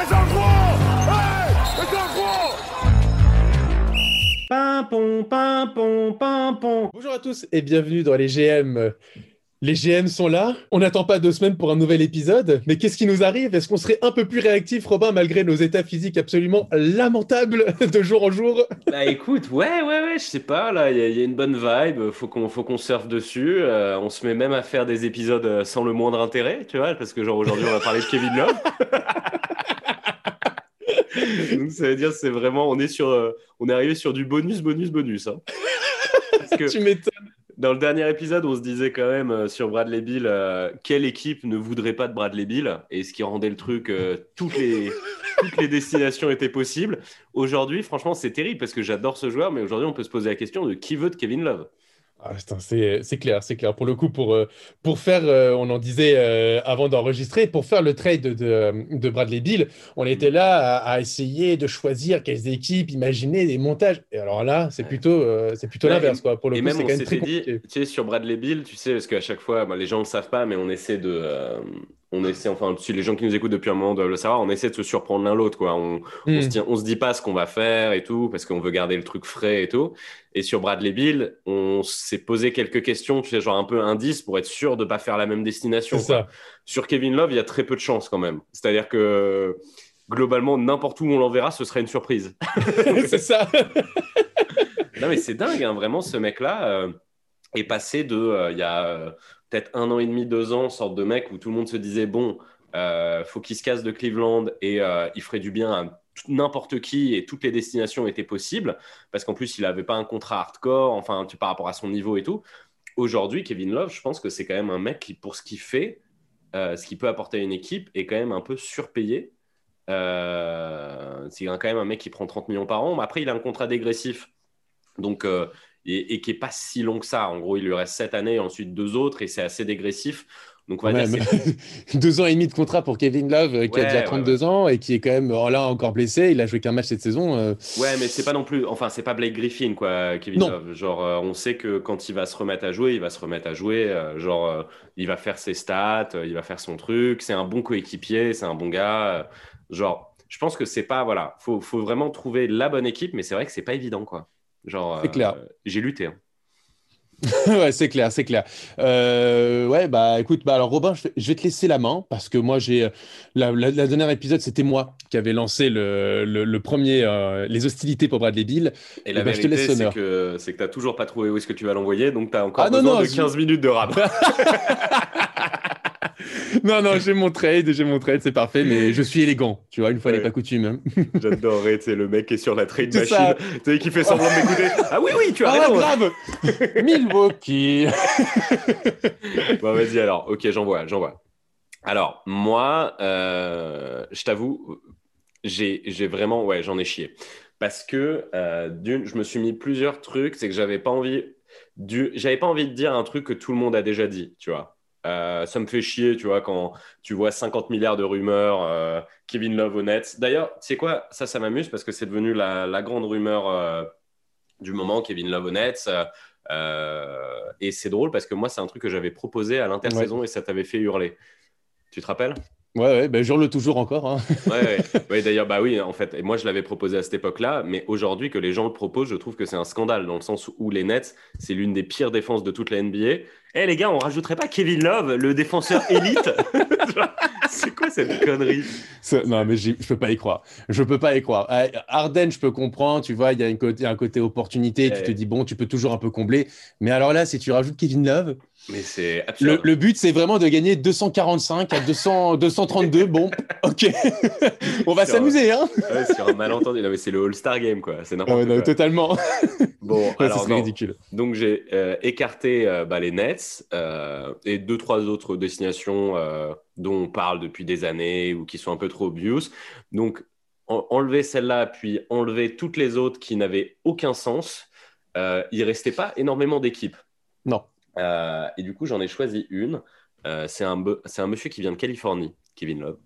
Les Anglois! Hey! Les Anglois! Pimpon, pimpon, pimpon. Bonjour à tous et bienvenue dans les GM. Les GM sont là. On n'attend pas 2 semaines pour un nouvel épisode. Mais qu'est-ce qui nous arrive? Est-ce qu'on serait un peu plus réactif, Robin, malgré nos états physiques absolument lamentables de jour en jour? Bah écoute, ouais, je sais pas. Là, il y a une bonne vibe. Faut qu'on surfe dessus. On se met même à faire des épisodes sans le moindre intérêt, tu vois, parce que genre aujourd'hui on va parler de Kevin Love. Donc ça veut dire que c'est vraiment, on est arrivé sur du bonus. Hein. Parce que... tu m'étonnes. Dans le dernier épisode, on se disait quand même sur Bradley Beal, quelle équipe ne voudrait pas de Bradley Beal? Et ce qui rendait le truc, toutes les destinations étaient possibles. Aujourd'hui, franchement, c'est terrible parce que j'adore ce joueur, mais aujourd'hui, on peut se poser la question de qui veut de Kevin Love? Ah, putain, c'est clair. Pour le coup, pour faire, on en disait avant d'enregistrer, pour faire le trade de Bradley Beal, on était là à essayer de choisir quelles équipes, imaginer des montages. Et alors là, c'est plutôt l'inverse, quoi. Pour le coup, même, c'est quand même très compliqué. Tu sais, sur Bradley Beal, tu sais, parce qu'à chaque fois, les gens ne le savent pas, mais on essaie de... si les gens qui nous écoutent depuis un moment doivent le savoir, on essaie de se surprendre l'un l'autre, quoi. On se dit pas ce qu'on va faire et tout, parce qu'on veut garder le truc frais et tout. Et sur Bradley Beal, on s'est posé quelques questions, tu sais, genre un peu indice pour être sûr de pas faire la même destination. Ça. Sur Kevin Love, il y a très peu de chance quand même. C'est-à-dire que globalement, n'importe où on l'enverra, ce serait une surprise. C'est ça. Non, mais c'est dingue, hein. Vraiment, ce mec-là est passé de... peut-être 1 an et demi, 2 ans, sorte de mec où tout le monde se disait bon, faut qu'il se casse de Cleveland et il ferait du bien à n'importe qui et toutes les destinations étaient possibles parce qu'en plus il n'avait pas un contrat hardcore, enfin par rapport à son niveau et tout. Aujourd'hui, Kevin Love, je pense que c'est quand même un mec qui, pour ce qu'il fait, ce qu'il peut apporter à une équipe, est quand même un peu surpayé. C'est quand même un mec qui prend 30 millions par an, mais après il a un contrat dégressif, donc et qui n'est pas si long que ça. En gros, il lui reste 7 années et ensuite 2 autres, et c'est assez dégressif. Donc, on va dire 2 ans et demi de contrat pour Kevin Love, qui a déjà 32 ans et qui est quand même là encore blessé. Il a joué qu'un match cette saison. Ouais, mais c'est pas non plus... Enfin, c'est pas Blake Griffin, quoi, Kevin Love. Genre, on sait que quand il va se remettre à jouer, il va faire ses stats, il va faire son truc. C'est un bon coéquipier, c'est un bon gars. Je pense que c'est pas... Voilà, faut vraiment trouver la bonne équipe, mais c'est vrai que c'est pas évident, quoi. Genre, c'est clair. J'ai lutté. Hein. Ouais, c'est clair. Écoute, alors Robin, je vais te laisser la main parce que moi, j'ai la dernière épisode, c'était moi qui avait lancé le premier les hostilités pour Bradley Beal. Et la vérité, je te laisse l'honneur. C'est que t'as toujours pas trouvé où est-ce que tu vas l'envoyer, donc t'as encore besoin de 15 minutes de rap. Non, j'ai mon trade, c'est parfait, mais je suis élégant, tu vois, une fois n'est pas coutume. J'adorerais, tu sais, le mec qui est sur la trade machine, tu sais, qui fait semblant de m'écouter. Ah oui, tu as raison. Ah ouais, grave. Milwaukee. Bon, vas-y alors, ok, j'envoie. Alors, moi, je t'avoue, j'ai vraiment, j'en ai chié. Parce que, d'une, je me suis mis plusieurs trucs, c'est que j'avais pas envie de dire un truc que tout le monde a déjà dit, tu vois. Ça me fait chier, tu vois, quand tu vois 50 milliards de rumeurs, Kevin Love aux Nets. D'ailleurs, tu sais quoi, ça m'amuse parce que c'est devenu la grande rumeur du moment, Kevin Love aux Nets. Et c'est drôle parce que moi, c'est un truc que j'avais proposé à l'intersaison et ça t'avait fait hurler. Tu te rappelles ? Ouais, jure-le toujours encore. Hein. Ouais, d'ailleurs, oui, en fait. Et moi, je l'avais proposé à cette époque-là, mais aujourd'hui, que les gens le proposent, je trouve que c'est un scandale, dans le sens où les Nets, c'est l'une des pires défenses de toute la NBA. Les gars, on rajouterait pas Kevin Love, le défenseur élite? C'est quoi cette connerie? Non, mais je peux pas y croire. Harden, je peux comprendre, tu vois, il y a un côté opportunité, tu te dis, bon, tu peux toujours un peu combler. Mais alors là, si tu rajoutes Kevin Love... Mais c'est absurde. Le but, c'est vraiment de gagner 245 à 232. Bon, ok. On va s'amuser, hein. Sur un malentendu. Non, mais c'est le All-Star Game, quoi. C'est n'importe quoi. Totalement. Bon, alors, c'est ridicule. Donc, j'ai écarté les Nets et 2-3 autres destinations dont on parle depuis des années ou qui sont un peu trop obvious. Donc, enlever celle-là, puis enlever toutes les autres qui n'avaient aucun sens. Il ne restait pas énormément d'équipes. Non. Et du coup, j'en ai choisi une. C'est un monsieur qui vient de Californie, Kevin Love.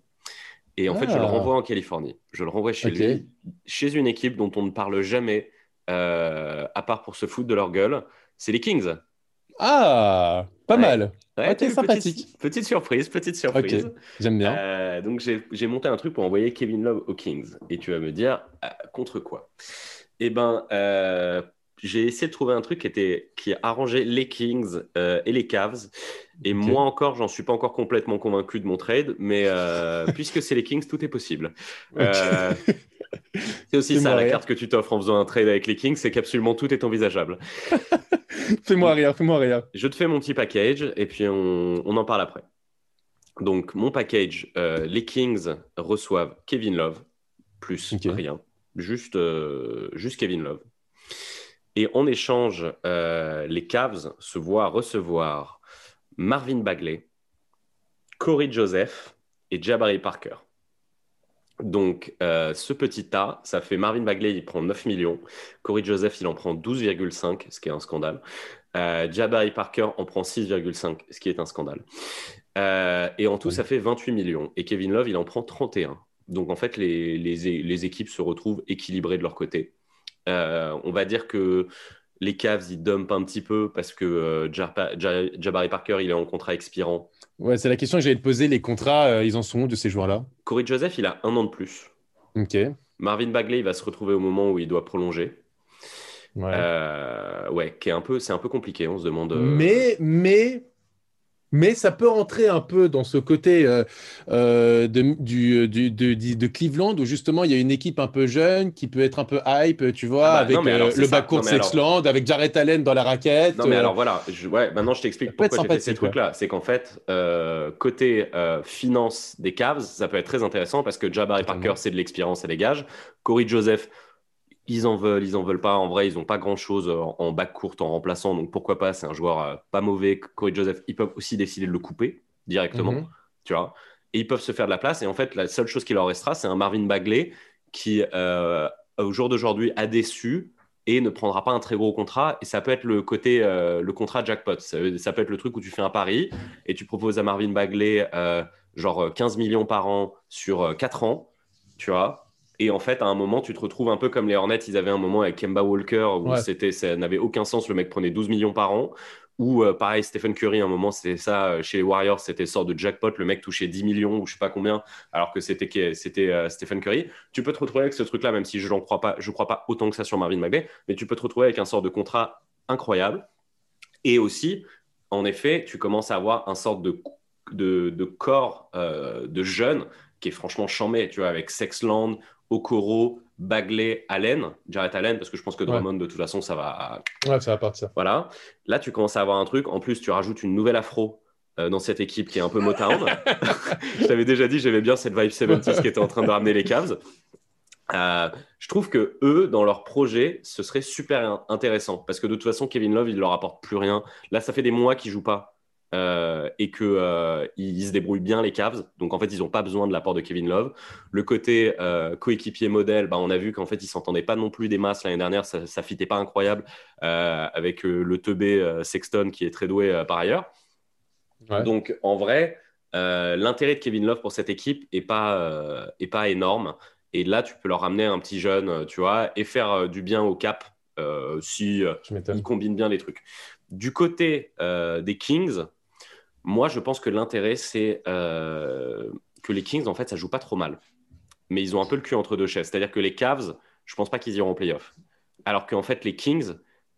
Et en fait, je le renvoie en Californie. Je le renvoie chez lui, chez une équipe dont on ne parle jamais, à part pour se foutre de leur gueule. C'est les Kings. Ah, pas mal. Ouais, ok, sympathique. Petite surprise. Okay, j'aime bien. Donc, j'ai monté un truc pour envoyer Kevin Love aux Kings. Et tu vas me dire, contre quoi ? Eh bien, j'ai essayé de trouver un truc qui arrangeait les Kings et les Cavs. Et okay, moi encore, j'en suis pas encore complètement convaincu de mon trade. Mais puisque c'est les Kings, tout est possible. Okay. C'est aussi ça la carte que tu t'offres en faisant un trade avec les Kings, c'est qu'absolument tout est envisageable. Fais-moi rire. Je te fais mon petit package et puis on en parle après. Donc mon package, les Kings reçoivent Kevin Love, plus okay, rien, juste Kevin Love. Et en échange, les Cavs se voient recevoir Marvin Bagley, Corey Joseph et Jabari Parker. Donc, ce petit tas, ça fait Marvin Bagley, il prend 9 millions. Corey Joseph, il en prend 12,5, ce qui est un scandale. Jabari Parker en prend 6,5, ce qui est un scandale. Et en tout, ça fait 28 millions. Et Kevin Love, il en prend 31. Donc, en fait, les équipes se retrouvent équilibrées de leur côté. On va dire que les Cavs, ils dumpent un petit peu parce que Jabari Parker, il est en contrat expirant. Ouais, c'est la question que j'allais te poser. Les contrats, ils en sont où de ces joueurs-là ? Corey Joseph, il a 1 an de plus. Ok. Marvin Bagley, il va se retrouver au moment où il doit prolonger. Ouais. C'est un peu compliqué, on se demande. Mais ça peut rentrer un peu dans ce côté de Cleveland où justement il y a une équipe un peu jeune qui peut être un peu hype, tu vois, le backcourt Sexland, avec Jarrett Allen dans la raquette. Non mais alors voilà, maintenant je t'explique pourquoi j'ai fait ces trucs-là. C'est qu'en fait, côté finance des Cavs, ça peut être très intéressant parce que Jabari Parker, c'est de l'expérience et des gages. Corey Joseph, ils en veulent pas. En vrai, ils n'ont pas grand-chose en bac courte, en remplaçant. Donc, pourquoi pas ? C'est un joueur pas mauvais. Corey Joseph, ils peuvent aussi décider de le couper directement. Mm-hmm. Tu vois ? Et ils peuvent se faire de la place. Et en fait, la seule chose qui leur restera, c'est un Marvin Bagley qui, au jour d'aujourd'hui, a déçu et ne prendra pas un très gros contrat. Et ça peut être le côté, le contrat jackpot. Ça peut être le truc où tu fais un pari et tu proposes à Marvin Bagley 15 millions par an sur 4 ans. Tu vois ? Et en fait, à un moment, tu te retrouves un peu comme les Hornets. Ils avaient un moment avec Kemba Walker où ça n'avait aucun sens. Le mec prenait 12 millions par an. Ou pareil, Stephen Curry, à un moment, c'était ça. Chez les Warriors, c'était sorte de jackpot. Le mec touchait 10 millions ou je ne sais pas combien, alors que c'était Stephen Curry. Tu peux te retrouver avec ce truc-là, même si je crois pas autant que ça sur Marvin Bagley. Mais tu peux te retrouver avec un sort de contrat incroyable. Et aussi, en effet, tu commences à avoir un sorte de corps de jeunes qui est franchement chambé, tu vois, avec Sexland, Okoro, Bagley, Allen, Jarrett Allen, parce que je pense que Drummond, de toute façon, ça va... Ouais, ça va partir. Voilà. Là, tu commences à avoir un truc. En plus, tu rajoutes une nouvelle afro dans cette équipe qui est un peu Motown. Je t'avais déjà dit, j'aimais bien cette vibe 70s qui était en train de ramener les Cavs. Je trouve que eux, dans leur projet, ce serait super intéressant parce que de toute façon, Kevin Love, il ne leur apporte plus rien. Là, ça fait des mois qu'ils ne jouent pas. Et qu'ils se débrouillent bien les Cavs, donc en fait ils n'ont pas besoin de l'apport de Kevin Love. Le côté coéquipier modèle, on a vu qu'en fait ils ne s'entendaient pas non plus des masses l'année dernière, ça ne fitait pas incroyable avec le teubé Sexton qui est très doué par ailleurs. Donc en vrai l'intérêt de Kevin Love pour cette équipe n'est pas énorme, et là tu peux leur ramener un petit jeune, tu vois, et faire du bien au cap si ils combinent bien les trucs. Du côté des Kings, moi, je pense que l'intérêt, c'est que les Kings, en fait, ça joue pas trop mal. Mais ils ont un peu le cul entre deux chaises. C'est-à-dire que les Cavs, je pense pas qu'ils iront en play-off. Alors qu'en fait, les Kings,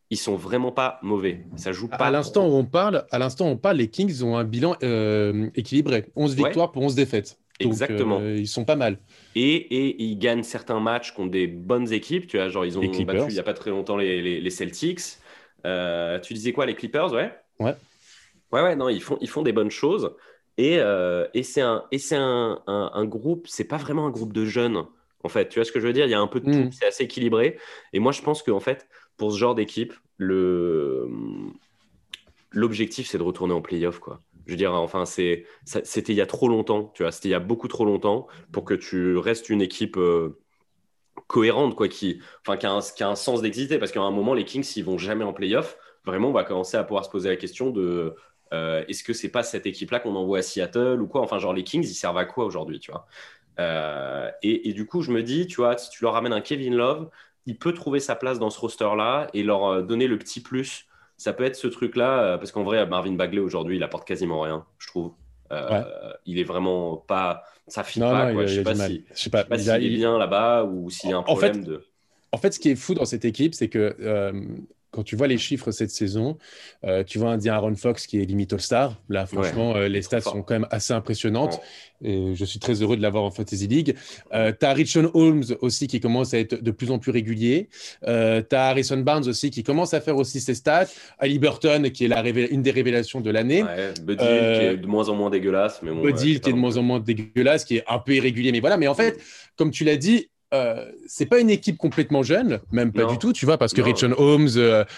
ils sont vraiment pas mauvais. Ça joue pas. À l'instant où on parle, les Kings ont un bilan équilibré. 11 victoires pour 11 défaites. Donc, exactement. Ils sont pas mal. Et ils gagnent certains matchs contre des bonnes équipes. Tu vois, genre, ils ont battu il y a pas très longtemps les Celtics. Tu disais quoi, les Clippers, non, ils font des bonnes choses, et c'est un groupe, c'est pas vraiment un groupe de jeunes, en fait, tu vois ce que je veux dire, il y a un peu de tout, c'est assez équilibré, et moi je pense que en fait, pour ce genre d'équipe, l'objectif c'est de retourner en play-off, quoi. Je veux dire, enfin, c'était il y a trop longtemps, tu vois, c'était il y a beaucoup trop longtemps pour que tu restes une équipe cohérente, quoi, qui a un sens d'exister, parce qu'à un moment les Kings, ils vont jamais en play-off, vraiment on va commencer à pouvoir se poser la question de est-ce que c'est pas cette équipe là qu'on envoie à Seattle ou quoi, enfin genre les Kings ils servent à quoi aujourd'hui, tu vois, et du coup je me dis, tu vois, si tu leur ramènes un Kevin Love, il peut trouver sa place dans ce roster là et leur donner le petit plus ça peut être ce truc-là, parce qu'en vrai, Marvin Bagley, aujourd'hui, il apporte quasiment rien, je trouve. Il est vraiment pas... Ça ne fit pas, quoi. Je ne sais pas s'il est bien là-bas ou s'il y a un problème de... En fait, ce qui est fou dans cette équipe, c'est que... Quand tu vois les chiffres cette saison, tu vois un De'Aaron Fox qui est limite All-Star. Là, franchement, les stats sont quand même assez impressionnantes. Ouais. Et je suis très heureux de l'avoir en Fantasy League. Tu as Richaun Holmes aussi qui commence à être de plus en plus régulier. Tu as Harrison Barnes aussi qui commence à faire aussi ses stats. Haliburton qui est une des révélations de l'année. Ouais, Buddy qui est de moins en moins dégueulasse. Mais bon, Buddy qui est de moins en moins dégueulasse, qui est un peu irrégulier. Mais voilà, mais en fait, comme tu l'as dit, c'est pas une équipe complètement jeune, même pas du tout, tu vois, parce que Richaun Holmes,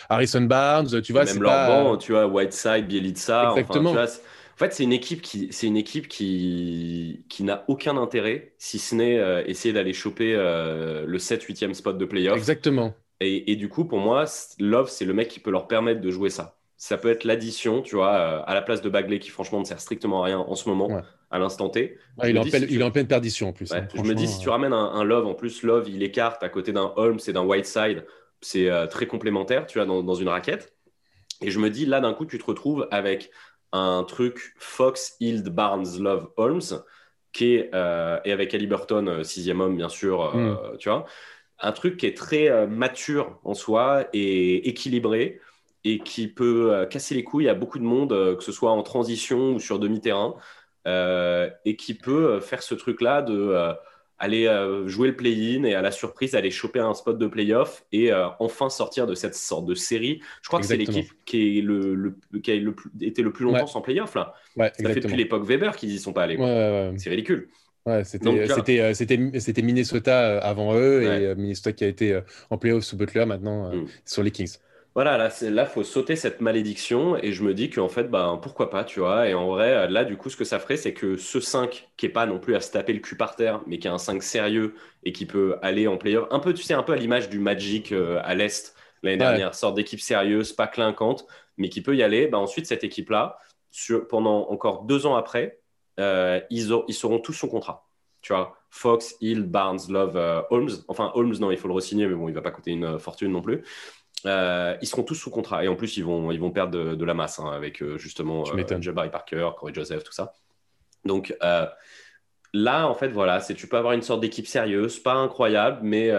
Harrison Barnes, tu vois, même c'est pas... Même Lorban, tu vois, Whiteside, Bielitsa, exactement. Enfin, tu vois, en fait, c'est une équipe qui n'a aucun intérêt, si ce n'est essayer d'aller choper le 7-8e spot de play-off. Exactement. Et du coup, pour moi, Love, c'est le mec qui peut leur permettre de jouer ça. Ça peut être l'addition, tu vois, à la place de Bagley, qui franchement ne sert strictement à rien en ce moment, à l'instant T. Ah, il est en pleine perdition en plus. Ouais, hein, je me dis, si tu ramènes un Love, en plus Love, il écarte à côté d'un Holmes et d'un Whiteside, c'est très complémentaire, tu vois, dans une raquette. Et je me dis, là, d'un coup, tu te retrouves avec un truc Fox, Hield, Barnes, Love, Holmes, qui est, et avec Haliburton, sixième homme, bien sûr, tu vois, un truc qui est très mature en soi et équilibré, et qui peut casser les couilles à beaucoup de monde, que ce soit en transition ou sur demi-terrain, et qui peut faire ce truc-là de aller jouer le play-in et à la surprise aller choper un spot de play-off et enfin sortir de cette sorte de série. Je crois que c'est l'équipe qui, est qui a été le plus longtemps sans play-off. Là. Ouais, ça fait depuis l'époque Weber qu'ils n'y sont pas allés. Ouais. C'est ridicule. Ouais, c'était Minnesota avant eux, et Minnesota qui a été en play-off sous Butler, maintenant sur les Kings. Voilà, là, faut sauter cette malédiction, et je me dis qu'en fait, pourquoi pas, tu vois. Et en vrai, là, du coup, ce que ça ferait, c'est que ce 5, qui n'est pas non plus à se taper le cul par terre, mais qui est un 5 sérieux et qui peut aller en play-off, un peu, tu sais, un peu à l'image du Magic à l'Est l'année dernière, sorte d'équipe sérieuse, pas clinquante, mais qui peut y aller. Ensuite, cette équipe-là, pendant encore 2 ans après, ils seront tous son contrat. Tu vois, Fox, Hield, Barnes, Love, Holmes. Enfin, Holmes, non, il faut le re-signer, mais bon, il ne va pas coûter une fortune non plus. Ils seront tous sous contrat, et en plus ils vont perdre de la masse, hein, avec justement Jabari Parker, Corey Joseph, tout ça. Donc là, en fait, voilà, tu peux avoir une sorte d'équipe sérieuse, pas incroyable, mais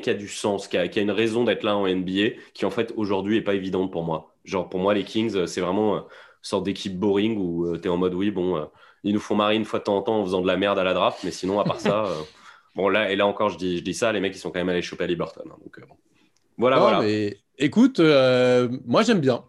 qui a du sens, qui a une raison d'être là en NBA, qui en fait aujourd'hui est pas évidente pour moi. Genre, pour moi, les Kings, c'est vraiment une sorte d'équipe boring où t'es en mode oui, bon, ils nous font marrer une fois de temps en temps en faisant de la merde à la draft, mais sinon à part ça, bon, là, et là encore, je dis ça, les mecs ils sont quand même allés choper à Haliburton, hein, donc bon. Voilà. Mais, écoute, moi j'aime bien.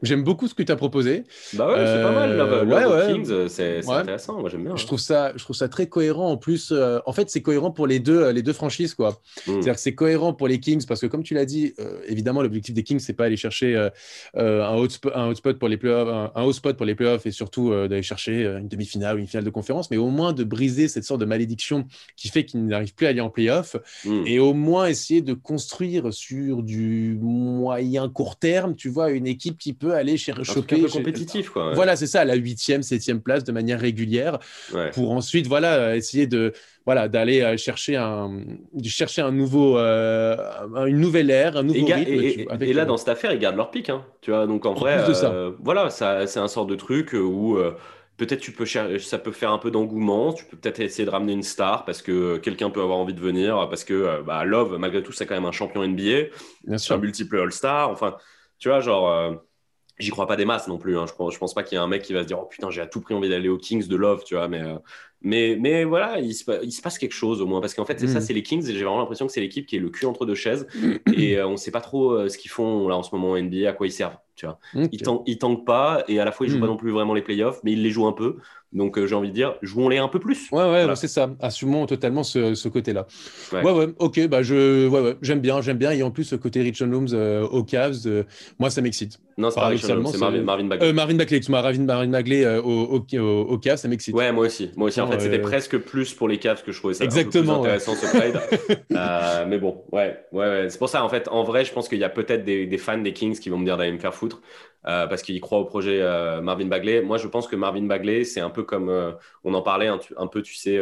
J'aime beaucoup ce que tu as proposé. Bah ouais, c'est pas mal. Love Kings, c'est intéressant. Moi j'aime bien. Je trouve ça très cohérent. En plus, en fait, c'est cohérent pour les deux franchises, quoi. C'est-à-dire que c'est cohérent pour les Kings parce que, comme tu l'as dit, évidemment, l'objectif des Kings, c'est pas aller chercher un haut spot pour les playoffs, et surtout d'aller chercher une demi-finale ou une finale de conférence, mais au moins de briser cette sorte de malédiction qui fait qu'ils n'arrivent plus à aller en playoffs, et au moins essayer de construire sur du moyen court terme, tu vois, une équipe qui peut aller choper un peu compétitif, quoi, voilà, c'est ça, la 8e, 7e place de manière régulière, pour ensuite, voilà, essayer de, voilà, d'aller chercher un nouveau, une nouvelle ère, un nouveau rythme. Et là, dans cette affaire, ils gardent leur pic, hein, tu vois, donc en vrai, voilà, ça, c'est un sort de truc où peut-être ça peut faire un peu d'engouement, tu peux peut-être essayer de ramener une star parce que quelqu'un peut avoir envie de venir, parce que Love, malgré tout, c'est quand même un champion NBA, bien sûr, un multiple All-Star, enfin, tu vois, genre... J'y crois pas des masses non plus, hein. Je pense pas qu'il y ait un mec qui va se dire « Oh putain, j'ai à tout prix envie d'aller aux Kings de Love », tu vois. Mais voilà, il se passe quelque chose au moins. Parce qu'en fait, c'est ça, c'est les Kings. Et j'ai vraiment l'impression que c'est l'équipe qui est le cul entre deux chaises. Et on sait pas trop ce qu'ils font là en ce moment en NBA, à quoi ils servent, tu vois. Okay. Ils tankent pas, et à la fois, ils jouent pas non plus vraiment les playoffs, mais ils les jouent un peu. Donc, j'ai envie de dire, jouons-les un peu plus. Ouais, voilà. C'est ça. Assumons totalement ce côté-là. Ouais, ok. J'aime bien. Et en plus, ce côté Richaun Holmes aux Cavs, moi, ça m'excite. Non, c'est pas Richaun Holmes, c'est Marvin Bagley. Marvin Bagley aux Cavs, ça m'excite. Ouais, moi aussi. En fait, c'était presque plus pour les Cavs que je trouvais ça un peu plus intéressant, ce trade. Mais bon, ouais. C'est pour ça, en fait, en vrai, je pense qu'il y a peut-être des fans des Kings qui vont me dire d'aller me faire foutre. parce qu'il croit au projet Marvin Bagley. Moi, je pense que Marvin Bagley, c'est un peu comme on en parlait un peu, tu sais,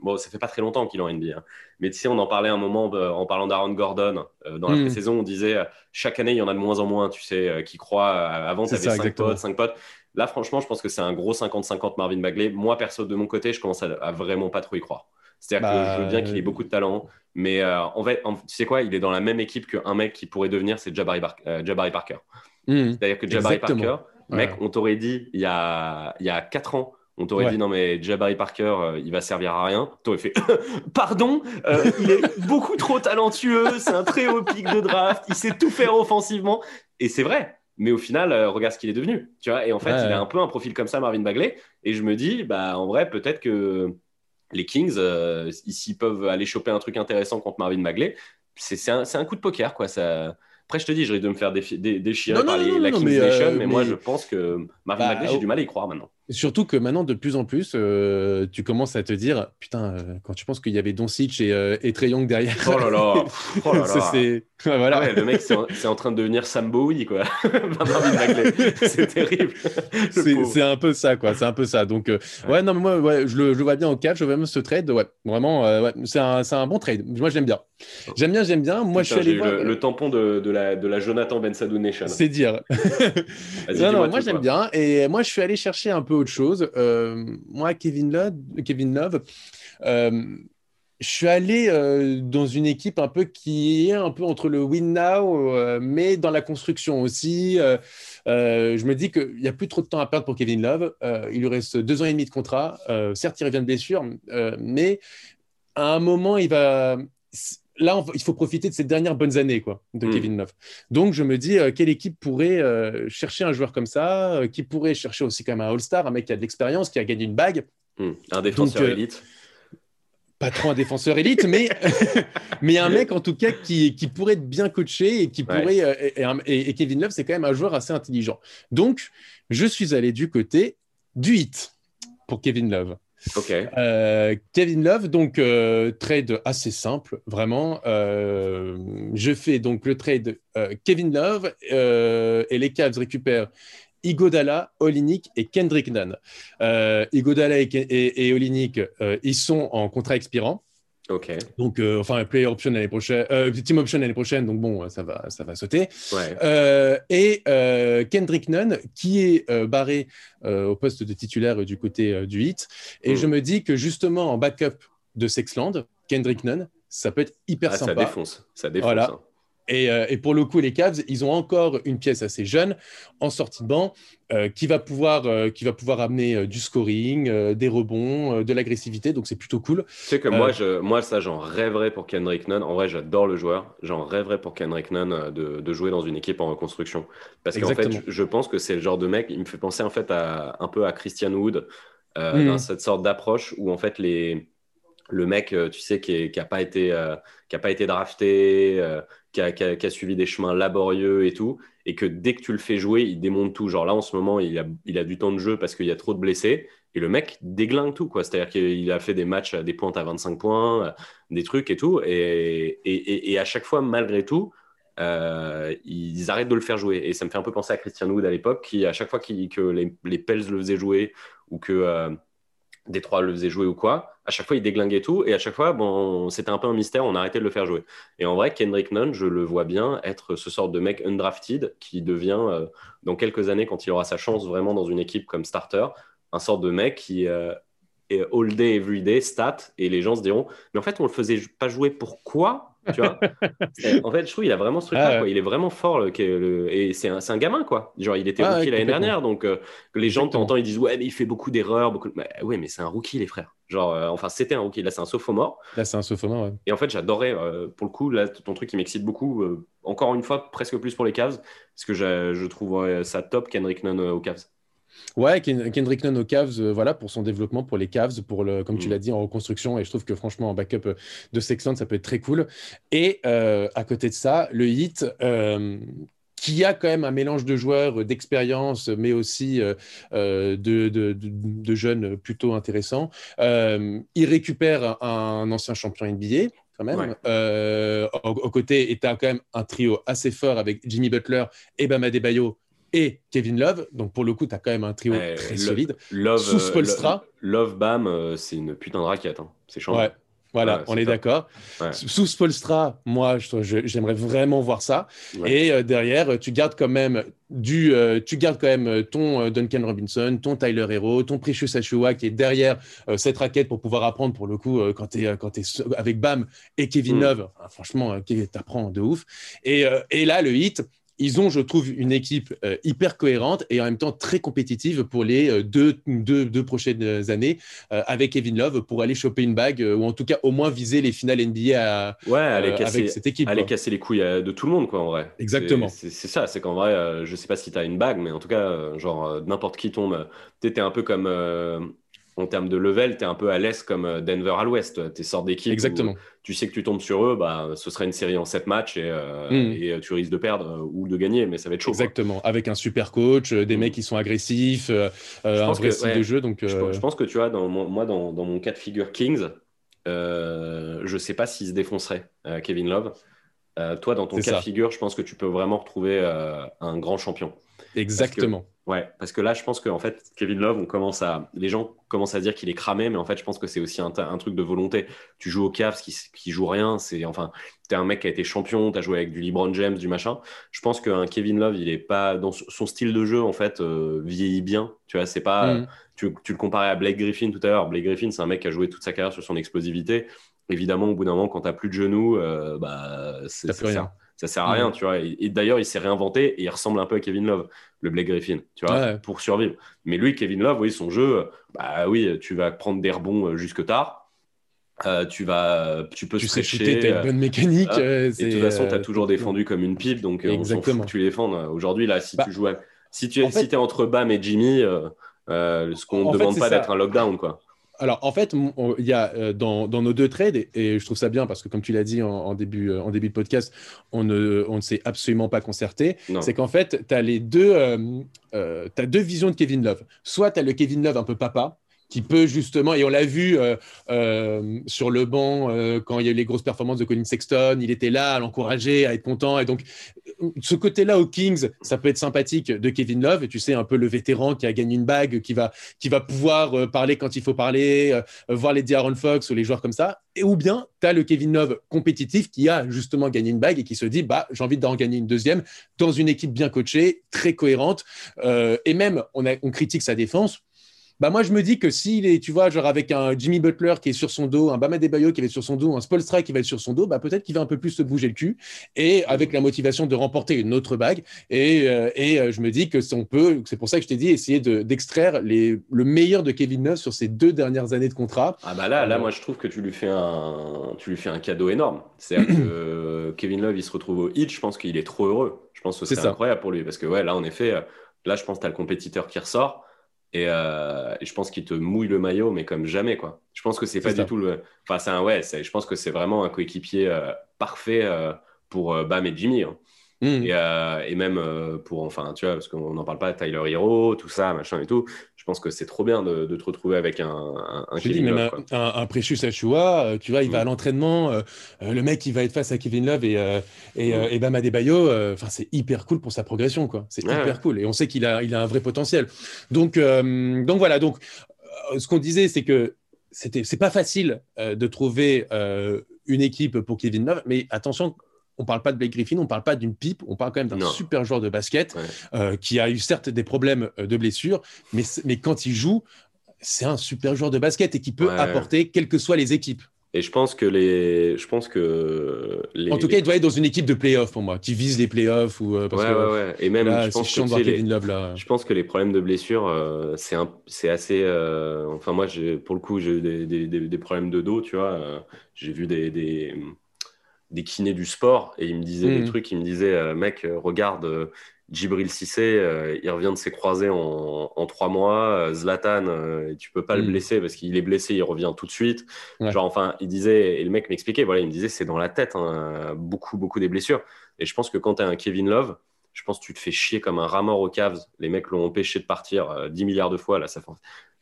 bon, ça fait pas très longtemps qu'il est en NBA, hein, mais tu sais, on en parlait un moment en parlant d'Aaron Gordon dans la pré-saison. On disait chaque année, il y en a de moins en moins, tu sais, qui croient. Avant, tu avais 5 potes. Là, franchement, je pense que c'est un gros 50-50 Marvin Bagley. Moi, perso, de mon côté, je commence à vraiment pas trop y croire. C'est-à-dire que je veux bien qu'il ait beaucoup de talent, mais en fait, tu sais quoi, il est dans la même équipe qu'un mec qui pourrait devenir, c'est Jabari Parker. C'est-à-dire que Jabari Parker, mec, on t'aurait dit il y a 4 ans, on t'aurait dit non mais Jabari Parker, il va servir à rien. T'aurais fait pardon, il est beaucoup trop talentueux, c'est un très haut pic de draft, il sait tout faire offensivement. Et c'est vrai. Mais au final, regarde ce qu'il est devenu, tu vois. Et en fait, il a un peu un profil comme ça, Marvin Bagley. Et je me dis, bah, en vrai, peut-être que les Kings, s'ils peuvent aller choper un truc intéressant contre Marvin Bagley, c'est un coup de poker, quoi. Ça... Après, je te dis, je risque de me faire déchirer par la Kings Nation, mais moi, je pense que Marvin Bagley, j'ai du mal à y croire maintenant. Surtout que maintenant, de plus en plus, tu commences à te dire, putain, quand tu penses qu'il y avait Doncic et Trae Young derrière. Oh là là, oh là, là. Ça, c'est... Ouais, voilà. Ah ouais, le mec, c'est en train de devenir Sam Bowie, quoi. C'est terrible. C'est un peu ça, quoi. C'est un peu ça. Donc, ouais, non, mais moi, ouais, je le vois bien au cap. Je vois même ce trade. Ouais, vraiment, ouais, c'est un bon trade. Moi, j'aime bien. J'aime bien. Moi, putain, je suis allé voir le tampon de la Jonathan Bensadou Nation. C'est dire. Non, moi, j'aime bien. Et moi, je suis allé chercher un peu autre chose. Moi, Kevin Love, je suis allé dans une équipe un peu qui est un peu entre le win now, mais dans la construction aussi. Je me dis qu'il n'y a plus trop de temps à perdre pour Kevin Love. Il lui reste 2 ans et demi de contrat. Certes, il revient de blessure, mais à un moment, il va... Là, il faut profiter de ces dernières bonnes années, quoi, de Kevin Love. Donc, je me dis, quelle équipe pourrait chercher un joueur comme ça, qui pourrait chercher aussi comme un All-Star, un mec qui a de l'expérience, qui a gagné une bague. Un défenseur élite. Pas trop un défenseur élite, mais un mec en tout cas qui pourrait être bien coaché et qui pourrait. Et Kevin Love, c'est quand même un joueur assez intelligent. Donc, je suis allé du côté du hit pour Kevin Love. Okay. Kevin Love, donc trade assez simple, vraiment. Je fais donc le trade Kevin Love et les Cavs récupèrent Igoudala, Olynyk et Kendrick Nunn. Igoudala et Olynyk, ils sont en contrat expirant. Okay. Donc, enfin, player option l'année prochaine, team option l'année prochaine. Donc bon, ça va sauter. Ouais. Et Kendrick Nunn, qui est barré au poste de titulaire du côté du Heat. Et je me dis que justement en backup de Sexland, Kendrick Nunn, ça peut être hyper sympa. Ça défonce. Voilà. Hein. Et pour le coup, les Cavs, ils ont encore une pièce assez jeune en sortie de banc qui va pouvoir amener du scoring, des rebonds, de l'agressivité. Donc, c'est plutôt cool. Tu sais que moi, ça, j'en rêverais pour Kendrick Nunn. En vrai, j'adore le joueur. J'en rêverais pour Kendrick Nunn de jouer dans une équipe en reconstruction. Parce qu'en fait, je pense que c'est le genre de mec, il me fait penser en fait un peu à Christian Wood, dans cette sorte d'approche où en fait le mec, tu sais, qui a pas été drafté, qui a suivi des chemins laborieux et tout, et que dès que tu le fais jouer, il démonte tout. Genre là, en ce moment, il a du temps de jeu parce qu'il y a trop de blessés, et le mec déglingue tout, quoi. C'est-à-dire qu'il a fait des matchs, des pointes à 25 points, des trucs et tout, et à chaque fois, malgré tout, ils arrêtent de le faire jouer. Et ça me fait un peu penser à Christian Wood à l'époque, qui, à chaque fois que les Pels le faisaient jouer, ou que... Détroit le faisait jouer ou quoi, à chaque fois il déglinguait tout et à chaque fois bon, c'était un peu un mystère, on arrêtait de le faire jouer. Et en vrai, Kendrick Nunn, je le vois bien être ce sorte de mec undrafted qui devient dans quelques années, quand il aura sa chance vraiment dans une équipe comme starter, un sorte de mec qui est all day, every day, stat, et les gens se diront mais en fait on le faisait pas jouer, pourquoi, tu vois. En fait, je trouve il a vraiment ce truc là, quoi. Il est vraiment fort et c'est un gamin, quoi. Genre il était rookie l'année dernière, donc les gens de temps en temps ils disent ouais mais il fait beaucoup d'erreurs, ouais mais c'est un rookie, les frères. Genre enfin c'était un rookie, là c'est un sophomore. Ouais. Et en fait j'adorais pour le coup là ton truc qui m'excite beaucoup, encore une fois presque plus pour les Cavs, parce que je trouve ça top, Kendrick Nunn aux Cavs. Ouais, Kendrick Nunn aux Cavs, voilà, pour son développement, pour les Cavs, pour le, comme tu l'as dit, en reconstruction. Et je trouve que franchement, en backup de Sexland, ça peut être très cool. Et à côté de ça, le Heat, qui a quand même un mélange de joueurs, d'expérience, mais aussi de jeunes plutôt intéressants. Il récupère un ancien champion NBA. Quand même, ouais. Aux côtés, et tu as quand même un trio assez fort avec Jimmy Butler et Bam Adebayo, et Kevin Love. Donc pour le coup, tu as quand même un trio très solide. Love, sous Spoelstra. Love, Bam, c'est une putain de raquette. Hein. C'est chiant. Ouais. Voilà, on est d'accord. Ouais. Sous Spoelstra, moi, j'aimerais vraiment voir ça. Ouais. Et derrière, tu gardes quand même ton Duncan Robinson, ton Tyler Herro, ton Precious Achiuwa qui est derrière cette raquette pour pouvoir apprendre pour le coup quand t'es avec Bam et Kevin Love. Franchement, t'apprends de ouf. Et là, le hit. Ils ont, je trouve, une équipe hyper cohérente et en même temps très compétitive pour les deux prochaines années avec Kevin Love pour aller choper une bague ou en tout cas au moins viser les finales NBA avec cette équipe. Aller casser les couilles de tout le monde, quoi, en vrai. Exactement. C'est ça, c'est qu'en vrai, je ne sais pas si tu as une bague, mais en tout cas, n'importe qui tombe. Tu es un peu comme, en termes de level, tu es un peu à l'est comme Denver à l'ouest. Tu es sort d'équipe. Exactement. Tu sais que tu tombes sur eux, ce sera une série en 7 matchs et tu risques de perdre ou de gagner, mais ça va être chaud. Exactement, quoi. Avec un super coach, des mecs qui sont agressifs, un vrai style de jeu. Donc, je pense que tu vois, dans mon cas de figure Kings, je ne sais pas s'il se défoncerait, Kevin Love. Toi, dans ton cas de figure, je pense que tu peux vraiment retrouver un grand champion. Exactement. Parce que là, je pense qu'en fait, Kevin Love, les gens commencent à dire qu'il est cramé, mais en fait, je pense que c'est aussi un truc de volonté. Tu joues aux Cavs qui joue rien. T'es un mec qui a été champion, t'as joué avec du LeBron James, du machin. Je pense qu'un Kevin Love, il est pas dans son style de jeu, en fait, vieillit bien. Tu vois, c'est pas. Tu le comparais à Blake Griffin tout à l'heure. Blake Griffin, c'est un mec qui a joué toute sa carrière sur son explosivité. Évidemment, au bout d'un moment, quand t'as plus de genoux, ça sert à rien, tu vois. Et d'ailleurs, il s'est réinventé et il ressemble un peu à Kevin Love, le Blake Griffin, tu vois, pour survivre. Mais lui, Kevin Love, oui, son jeu, tu vas prendre des rebonds jusque tard. Tu peux stretcher. Tu sais shooter, t'as une bonne mécanique. Et de toute façon, t'as toujours défendu comme une pipe, donc on s'en fout que tu les défendes. Aujourd'hui, là, si t'es entre Bam et Jimmy, ce qu'on ne demande pas d'être un lockdown, quoi. Alors, en fait, il y a dans nos deux trades, et je trouve ça bien parce que, comme tu l'as dit en début de podcast, on ne s'est absolument pas concerté. Non. C'est qu'en fait, tu as deux visions de Kevin Love. Soit tu as le Kevin Love un peu papa, qui peut justement, et on l'a vu sur le banc quand il y a eu les grosses performances de Colin Sexton, il était là à l'encourager, à être content. Et donc, ce côté-là aux Kings, ça peut être sympathique de Kevin Love. Et tu sais, un peu le vétéran qui a gagné une bague, qui va pouvoir parler quand il faut parler, voir les De'Aaron Fox ou les joueurs comme ça. Et ou bien, tu as le Kevin Love compétitif qui a justement gagné une bague et qui se dit, j'ai envie d'en gagner une deuxième dans une équipe bien coachée, très cohérente. Et même, on critique sa défense. Moi, je me dis que s'il est, tu vois, genre avec un Jimmy Butler qui est sur son dos, un Bam Adebayo qui va être sur son dos, un Spoelstra qui va être sur son dos, peut-être qu'il va un peu plus se bouger le cul et avec la motivation de remporter une autre bague. Et je me dis que c'est pour ça que je t'ai dit, essayer d'extraire le meilleur de Kevin Love sur ses 2 dernières années de contrat. Là, moi, je trouve que tu lui fais un cadeau énorme. C'est-à-dire que Kevin Love, il se retrouve au hit. Je pense qu'il est trop heureux. Je pense que c'est incroyable pour lui parce que, là, en effet, je pense que tu as le compétiteur qui ressort. Et je pense qu'il te mouille le maillot, mais comme jamais, quoi. Je pense que c'est pas du tout le. Enfin, je pense que c'est vraiment un coéquipier parfait pour Bam et Jimmy. Hein. Et même pour, enfin, tu vois, parce qu'on n'en parle pas, Tyler Herro, tout ça, machin et tout. Je pense que c'est trop bien de te retrouver avec un Kevin Love. Un Precious Achiuwa, tu vois, il va à l'entraînement, le mec, il va être face à Kevin Love et Bam Adebayo. C'est hyper cool pour sa progression, quoi. C'est hyper cool. Et on sait qu'il a un vrai potentiel. Donc voilà. Donc, ce qu'on disait, c'est que c'est pas facile de trouver une équipe pour Kevin Love, mais attention. On ne parle pas de Blake Griffin, on ne parle pas d'une pipe, on parle quand même d'un super joueur de basket qui a eu certes des problèmes de blessure, mais quand il joue, c'est un super joueur de basket et qui peut apporter quelles que soient les équipes. Et je pense que en tout cas, il doit être dans une équipe de play-off pour moi, qui vise les play-offs. Et même, là, je pense que je pense que les problèmes de blessure, c'est assez. Enfin, moi, pour le coup, j'ai eu des problèmes de dos, tu vois. J'ai vu des kinés du sport et il me disait des trucs, il me disait mec, regarde Djibril Cissé, il revient de ses croisés en 3 mois, Zlatan, tu peux pas le blesser parce qu'il est blessé, il revient tout de suite. Il disait, et le mec m'expliquait, il me disait c'est dans la tête, hein, beaucoup des blessures. Et je pense que quand t'as un Kevin Love, je pense que tu te fais chier comme un rat mort aux Cavs. Les mecs l'ont empêché de partir 10 milliards de fois, là ça fait...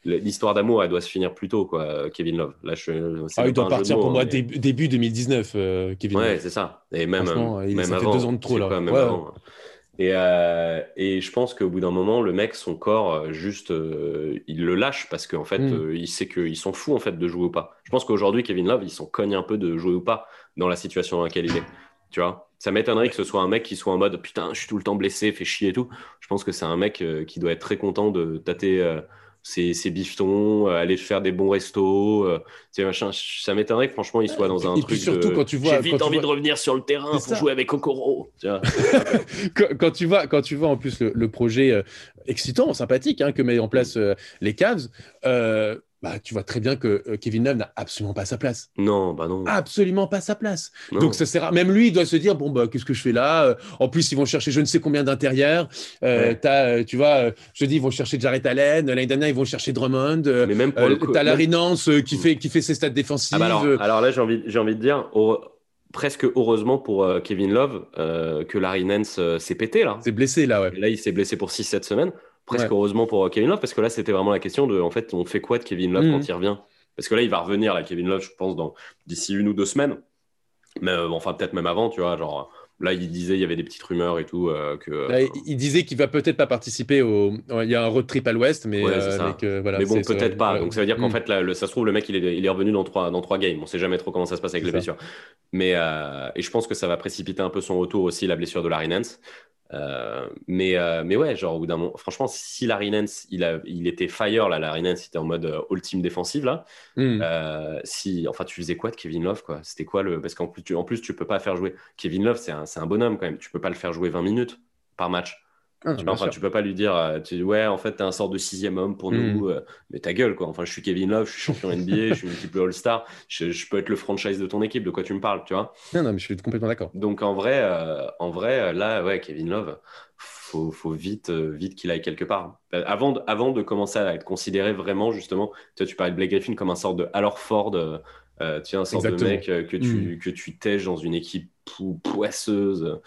L'histoire d'amour, elle doit se finir plus tôt, quoi, Kevin Love. Là, il doit partir pour moi début 2019, Kevin Love. C'est ça. Et même, ça fait 2 ans de trop, là. Quoi, même avant. Et je pense qu'au bout d'un moment, le mec, son corps, juste, il le lâche parce qu'en fait, il sait qu'il s'en fout en fait, de jouer ou pas. Je pense qu'aujourd'hui, Kevin Love, il s'en cogne un peu de jouer ou pas dans la situation dans laquelle il est. Tu vois, ça m'étonnerait que ce soit un mec qui soit en mode putain, je suis tout le temps blessé, fait chier et tout. Je pense que c'est un mec qui doit être très content de tâter ses bifetons, aller faire des bons restos. Tu sais, machin. Ça m'étonnerait que franchement, il soit dans un truc. Surtout quand tu vois, j'ai vite envie de revenir sur le terrain pour jouer avec Okoro. Tu vois quand tu vois en plus le projet excitant, sympathique hein, que met en place les Cavs. Bah, tu vois très bien que Kevin Love n'a absolument pas sa place. Non, bah non. Absolument pas sa place. Non. Donc ça sert à... Même lui, il doit se dire bon bah qu'est-ce que je fais là ? En plus, ils vont chercher je ne sais combien d'intérieurs. Ouais. Tu vois, je dis ils vont chercher Jarrett Allen. L'année dernière, ils vont chercher Drummond. Mais même pour le coup, t'as Larry Nance qui fait ses stats défensives. Ah bah alors là, j'ai envie de dire. Presque heureusement pour Kevin Love que Larry Nance s'est pété là. S'est blessé là, ouais. Et là, il s'est blessé pour 6-7 semaines. Presque heureusement pour Kevin Love, parce que là, c'était vraiment la question de, en fait, on fait quoi de Kevin Love quand il revient ? Parce que là, il va revenir, là, Kevin Love, je pense, d'ici 1 ou 2 semaines. Mais enfin, peut-être même avant, tu vois, genre... Là, il disait, il y avait des petites rumeurs et tout. Là, il disait qu'il va peut-être pas participer au. Il y a un road trip à l'Ouest, mais. Ouais, voilà, mais bon, peut-être pas. Donc ça veut dire qu'en fait, là, ça se trouve, le mec, il est revenu dans 3 games. On sait jamais trop comment ça se passe avec les blessures. Mais et je pense que ça va précipiter un peu son retour aussi, la blessure de Larry Nance. Mais ouais, genre au bout d'un moment, franchement, si Larry Nance, il était fire là, Larry Nance était en mode all-team défensive là. Si, enfin, tu faisais quoi de Kevin Love quoi ? C'était quoi le, parce qu'en plus tu peux pas faire jouer Kevin Love, c'est un bonhomme quand même. Tu peux pas le faire jouer 20 minutes par match. Tu peux pas lui dire ouais en fait t'es un sort de 6e homme pour nous mais ta gueule quoi, enfin je suis Kevin Love, je suis champion NBA, je suis multiple All-Star, je peux être le franchise de ton équipe, de quoi tu me parles tu vois. Non mais je suis complètement d'accord. Donc en vrai là ouais Kevin Love faut vite qu'il aille quelque part avant de commencer à être considéré vraiment justement, tu parlais de Blake Griffin comme un sort de Al Horford un sort de mec que tu tèges dans une équipe poisseuse.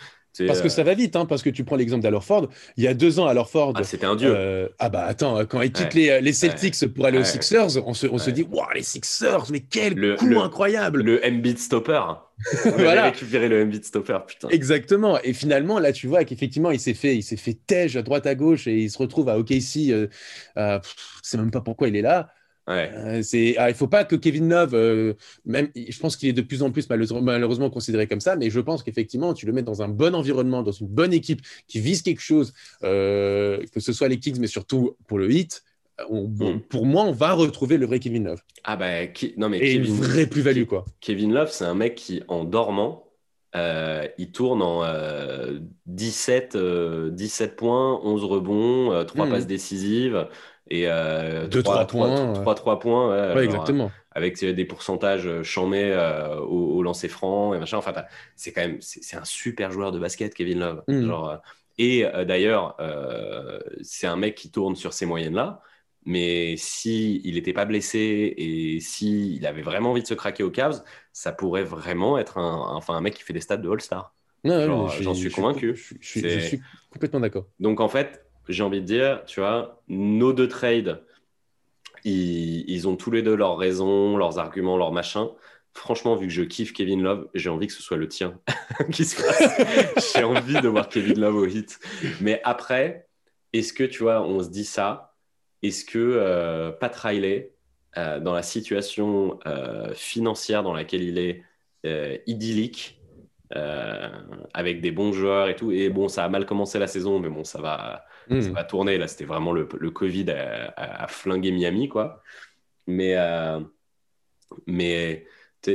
Parce que ça va vite, hein, parce que tu prends l'exemple d'Al Horford. Il y a 2 ans, Al Horford. Ah, c'était un dieu. Ah, bah attends, quand il quitte les Celtics pour aller aux Sixers, on se dit waouh, les Sixers, mais quel coup incroyable ! Le Embiid Stopper. Voilà. Récupérer le Embiid Stopper, putain. Exactement. Et finalement, là, tu vois qu'effectivement, il s'est fait tège à droite à gauche et il se retrouve à OKC. C'est même pas pourquoi il est là. Ouais. Il faut pas que Kevin Love même, je pense qu'il est de plus en plus malheureusement considéré comme ça, mais je pense qu'effectivement tu le mets dans un bon environnement, dans une bonne équipe qui vise quelque chose que ce soit les Kings mais surtout pour le Heat, pour moi on va retrouver le vrai Kevin Love. Ah bah, une vraie plus-value quoi. Kevin Love c'est un mec qui en dormant il tourne en 17 points, 11 rebonds, 3 passes décisives et 2-3 points, 3 points exactement. Avec des pourcentages chamés au lancer franc et machin, enfin c'est quand même c'est un super joueur de basket Kevin Love d'ailleurs c'est un mec qui tourne sur ces moyennes là, mais si il n'était pas blessé et si il avait vraiment envie de se craquer aux Cavs, ça pourrait vraiment être un mec qui fait des stats de All-Star. J'en suis convaincu, je suis complètement d'accord. Donc en fait j'ai envie de dire, tu vois, nos 2 trades, ils ont tous les 2 leurs raisons, leurs arguments, leurs machins. Franchement, vu que je kiffe Kevin Love, j'ai envie que ce soit le tien qui se passe. J'ai envie de voir Kevin Love au Heat. Mais après, est-ce que, tu vois, on se dit ça ? Est-ce que Pat Riley, dans la situation financière dans laquelle il est idyllique, avec des bons joueurs et tout, et bon ça a mal commencé la saison mais bon ça va tourner là, c'était vraiment le Covid a flingué Miami quoi, mais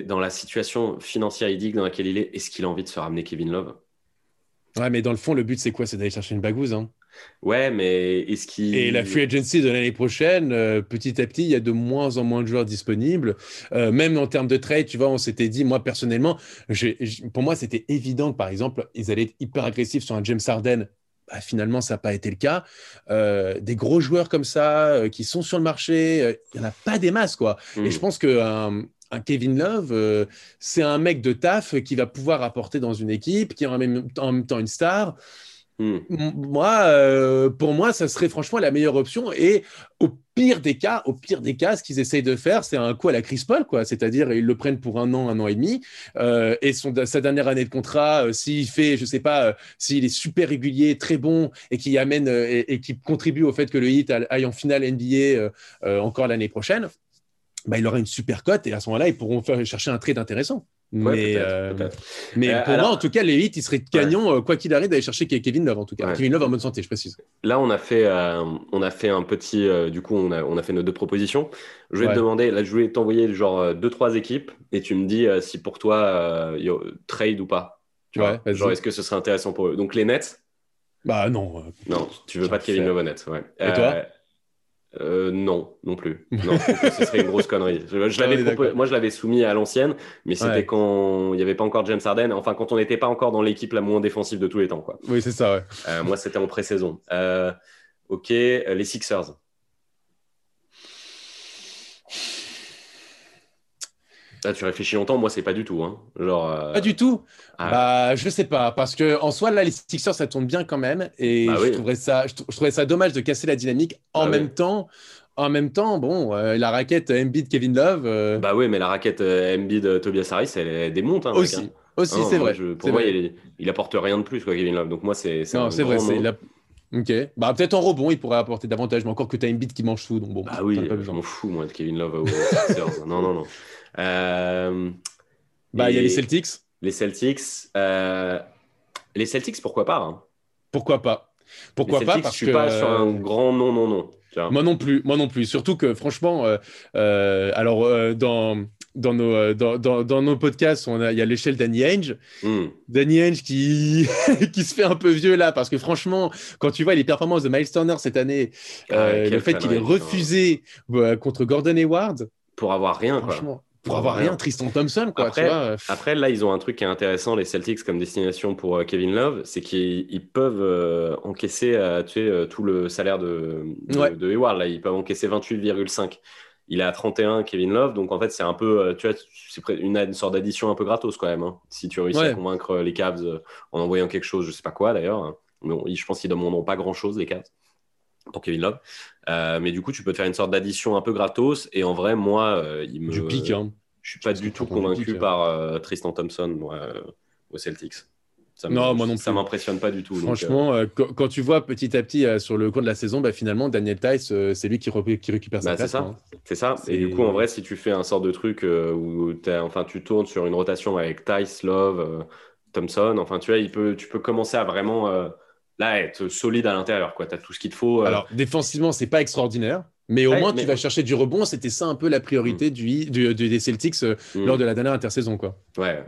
dans la situation financière idyllique dans laquelle il est, est-ce qu'il a envie de se ramener Kevin Love? Ouais mais dans le fond le but c'est quoi, c'est d'aller chercher une bagouze hein. Ouais, mais est-ce qu'il... Et la free agency de l'année prochaine, petit à petit, il y a de moins en moins de joueurs disponibles. Même en termes de trade, tu vois, on s'était dit, moi personnellement, pour moi, c'était évident que par exemple, ils allaient être hyper agressifs sur un James Harden. Bah, finalement, ça n'a pas été le cas. Des gros joueurs comme ça, qui sont sur le marché, il n'y en a pas des masses, quoi. Et je pense que... un Kevin Love, c'est un mec de taf qui va pouvoir apporter dans une équipe, qui est en même temps une star. Moi, pour moi, ça serait franchement la meilleure option. Et au pire des cas, ce qu'ils essayent de faire, c'est un coup à la Chris Paul, quoi. C'est-à-dire, ils le prennent pour un an et demi. Et sa dernière année de contrat, s'il fait, je sais pas, s'il est super régulier, très bon, et qui amène et qui contribue au fait que le Heat aille en finale NBA encore l'année prochaine, bah, il aura une super cote. Et à ce moment-là, ils pourront chercher un trade intéressant. Mais pour moi, en tout cas, les Heat, ils seraient gagnants, quoi qu'il arrive, d'aller chercher Kevin Love, en tout cas. Ouais. Kevin Love en bonne santé, je précise. Là, on a fait un petit... du coup, on a fait nos deux propositions. Je vais te demander... Là, je voulais t'envoyer genre 2-3 équipes et tu me dis si pour toi, trade ou pas. Tu vois, genre, est-ce que ce serait intéressant pour eux? Donc, les Nets? Bah non. Non, tu veux pas de Kevin Love aux Nets, ouais. Et toi? Non plus. Non, ce serait une grosse connerie. Moi, je l'avais soumis à l'ancienne, mais c'était quand il n'y avait pas encore James Harden. Enfin, quand on n'était pas encore dans l'équipe la moins défensive de tous les temps, quoi. Oui, c'est ça, ouais. Moi, c'était en pré-saison. Ok, les Sixers. Là, tu réfléchis longtemps. Moi, c'est pas du tout. Hein. Genre, Pas du tout. Je sais pas, parce que en soi, là, les Sixers, ça tourne bien quand même, et je trouverais ça dommage de casser la dynamique. En même temps, bon, la raquette Embiid, Kevin Love. Bah oui, mais la raquette Embiid, Tobias Harris, elle démonte. Hein, aussi, mec, hein. Aussi, non, c'est vrai. Pour moi, il apporte rien de plus, quoi, Kevin Love. Donc moi, c'est vrai. Ok, bah peut-être en rebond il pourrait apporter davantage, mais encore que t'as Embiid qui mange tout, donc bon. Ah oui, je m'en fous moi de Kevin Love. Non. Bah il y a les Celtics. Les Celtics, pourquoi pas hein. Pourquoi pas parce que je suis pas sur un grand non. Tiens. Moi non plus. Surtout que franchement, dans nos podcasts, il y a l'échelle Danny Ainge. Danny Ainge qui se fait un peu vieux là, parce que franchement, quand tu vois les performances de Miles Turner cette année, le fait qu'il ait refusé contre Gordon Hayward pour avoir rien, franchement, quoi. Pour avoir rien, Tristan Thompson, quoi. Après, là, ils ont un truc qui est intéressant, les Celtics, comme destination pour Kevin Love, c'est qu'ils peuvent encaisser tout le salaire de Hayward. Là, ils peuvent encaisser 28,5. Il est à 31, Kevin Love, donc en fait c'est un peu, tu vois, c'est une sorte d'addition un peu gratos quand même, hein, si tu réussis à convaincre les Cavs en envoyant quelque chose, je sais pas quoi d'ailleurs, mais je pense qu'ils ne demanderont pas grand chose les Cavs pour Kevin Love, mais du coup tu peux te faire une sorte d'addition un peu gratos, et en vrai moi du pic, hein. Je suis pas du tout convaincu par Tristan Thompson moi, aux Celtics. Ça m'impressionne pas du tout. Franchement, quand tu vois petit à petit sur le cours de la saison, bah, finalement, Daniel Tice, c'est lui qui récupère sa place. C'est ça. Et du coup, en vrai, si tu fais un sort de truc où tu tournes sur une rotation avec Tice, Love, Thompson, enfin, tu vois, tu peux commencer à vraiment être solide à l'intérieur. Tu as tout ce qu'il te faut. Alors, défensivement, c'est pas extraordinaire. Mais au moins, tu vas chercher du rebond. C'était ça un peu la priorité des Celtics lors de la dernière intersaison, quoi. Ouais.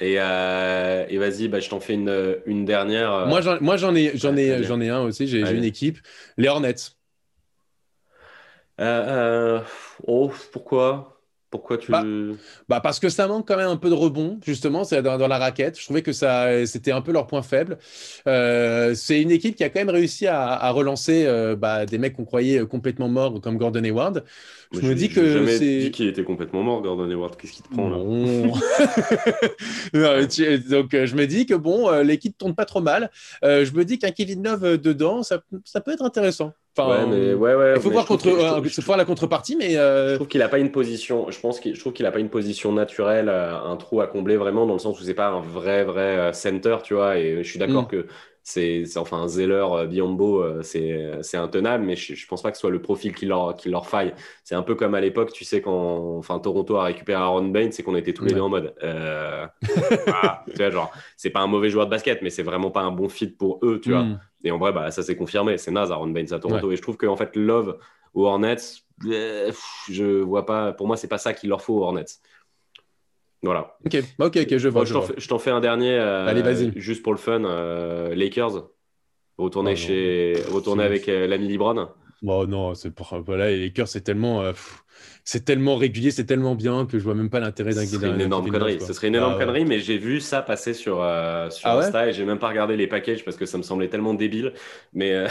Et vas-y, bah, je t'en fais une dernière. Moi, j'en ai un aussi. J'ai une équipe. Les Hornets. Pourquoi tu... Bah parce que ça manque quand même un peu de rebond, justement, c'est dans la raquette. Je trouvais que c'était un peu leur point faible. C'est une équipe qui a quand même réussi à relancer des mecs qu'on croyait complètement morts, comme Gordon Hayward. Je me dis qu'il était complètement mort, Gordon Hayward. Qu'est-ce qu'il te prend, là? Donc, je me dis que, l'équipe tourne pas trop mal. Je me dis qu'un Kevin Love dedans, ça peut être intéressant. Il faut voir la contrepartie, mais je trouve qu'il n'a pas une position. Je trouve qu'il n'a pas une position naturelle, un trou à combler vraiment, dans le sens où c'est pas un vrai center, tu vois. Et je suis d'accord que c'est Zeller, Biyombo, c'est intenable, mais je pense pas que ce soit le profil qui leur faille. C'est un peu comme à l'époque, tu sais, quand Toronto a récupéré Aron Baynes, c'est qu'on était tous les deux en mode tu vois, genre c'est pas un mauvais joueur de basket, mais c'est vraiment pas un bon fit pour eux, tu vois. Et en vrai, bah, ça s'est confirmé. C'est naze, Aron Baynes à Toronto. Ouais. Et je trouve qu'en fait, Love aux Hornets, je vois pas. Pour moi, c'est pas ça qu'il leur faut aux Hornets. Voilà. Ok, je vois. Je t'en fais un dernier. Allez, vas-y. Juste pour le fun, Lakers. Retourner avec l'ami LeBron. Oh non, les Lakers, c'est tellement. C'est tellement régulier, c'est tellement bien que je vois même pas l'intérêt d'un guide. Ce serait une énorme connerie, mais j'ai vu ça passer sur Insta et j'ai même pas regardé les packages parce que ça me semblait tellement débile. Mais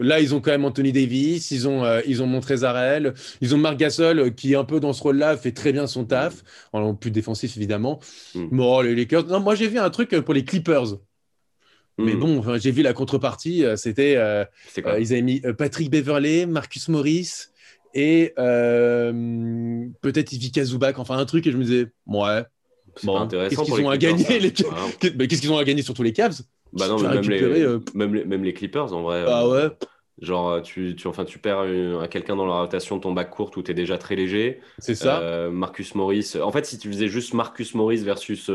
là, ils ont quand même Anthony Davis, ils ont Montrezl, ils ont Marc Gasol qui un peu dans ce rôle-là fait très bien son taf, en plus défensif évidemment. Bon, les Lakers. Non, moi j'ai vu un truc pour les Clippers. Mais bon, enfin, j'ai vu la contrepartie, c'était ils avaient mis Patrick Beverley, Marcus Morris et peut-être Ivica Zubac, enfin un truc, et je me disais ouais, bon, qu'est-ce qu'ils ont à gagner les Cavs, qu'est-ce qu'ils ont à gagner sur tous les Cavs, bah non, même les Clippers en vrai. Ah ouais. Genre tu perds quelqu'un dans la rotation, ton bac court où t'es déjà très léger. C'est ça. Marcus Morris. En fait, si tu faisais juste Marcus Morris versus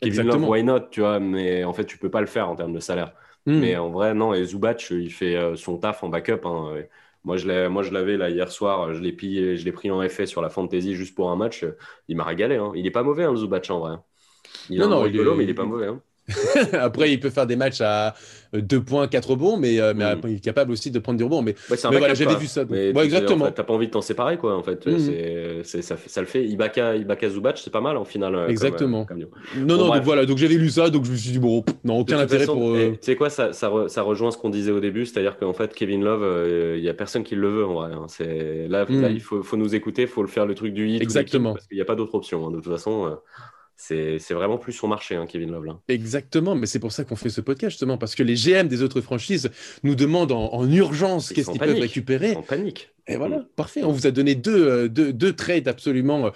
Kevin Love, why not, tu vois, mais en fait tu peux pas le faire en termes de salaire. Mais en vrai non, et Zubac il fait son taf en backup hein. Moi je l'avais là hier soir, je l'ai pris en effet sur la fantasy juste pour un match, il m'a régalé hein. Il est pas mauvais hein, le Zubac en vrai. Mais il est pas mauvais hein. Après il peut faire des matchs à 2 points, 4 rebonds, mais après, il est capable aussi de prendre du rebond, mais voilà, j'avais vu ça donc... mais exactement. En fait, t'as pas envie de t'en séparer quoi en fait. Ça le fait. Ibaka Zubac c'est pas mal en finale exactement comme... donc voilà, donc j'avais lu ça, donc je me suis dit bon non, aucun intérêt façon, pour tu sais quoi, ça rejoint ce qu'on disait au début, c'est-à-dire qu'en fait Kevin Love y a personne qui le veut en vrai hein. C'est là il faut nous écouter, faut le faire le truc du hit exactement, parce qu'il y a pas d'autre option hein. De toute façon c'est vraiment plus son marché, hein, Kevin Love. Là. Exactement, mais c'est pour ça qu'on fait ce podcast, justement, parce que les GM des autres franchises nous demandent en urgence qu'est-ce qu'ils peuvent récupérer. Ils sont en panique. Et voilà, parfait. On vous a donné deux trades absolument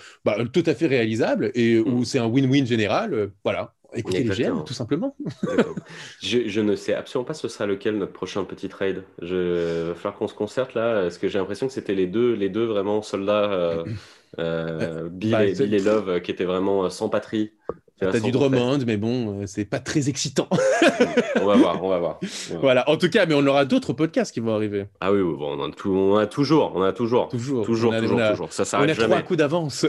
tout à fait réalisables, et où c'est un win-win général. Voilà, écoutez les GM, tout simplement. je ne sais absolument pas ce sera lequel, notre prochain petit trade. Il va falloir qu'on se concerte, là, parce que j'ai l'impression que c'était les deux vraiment soldats... Bill et Love qui était vraiment sans patrie. T'as du Drummond, mais bon, c'est pas très excitant. On va voir. Voilà, en tout cas, mais on aura d'autres podcasts qui vont arriver. Ah oui, bon, on a toujours. Ça s'arrête jamais. On a 3 coups d'avance.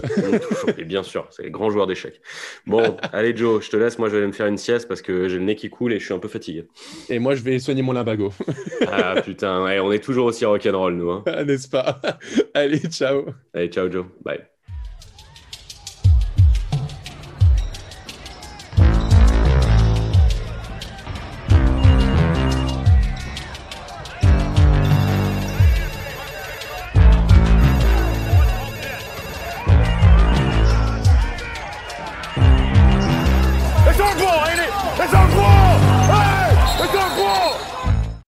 Et bien sûr, c'est les grands joueurs d'échecs. Bon, allez Joe, je te laisse. Moi, je vais aller me faire une sieste parce que j'ai le nez qui coule et je suis un peu fatigué. Et moi, je vais soigner mon lumbago. Ah putain, ouais, on est toujours aussi rock'n'roll, nous. Hein. N'est-ce pas ? Allez, ciao. Allez, ciao Joe. Bye.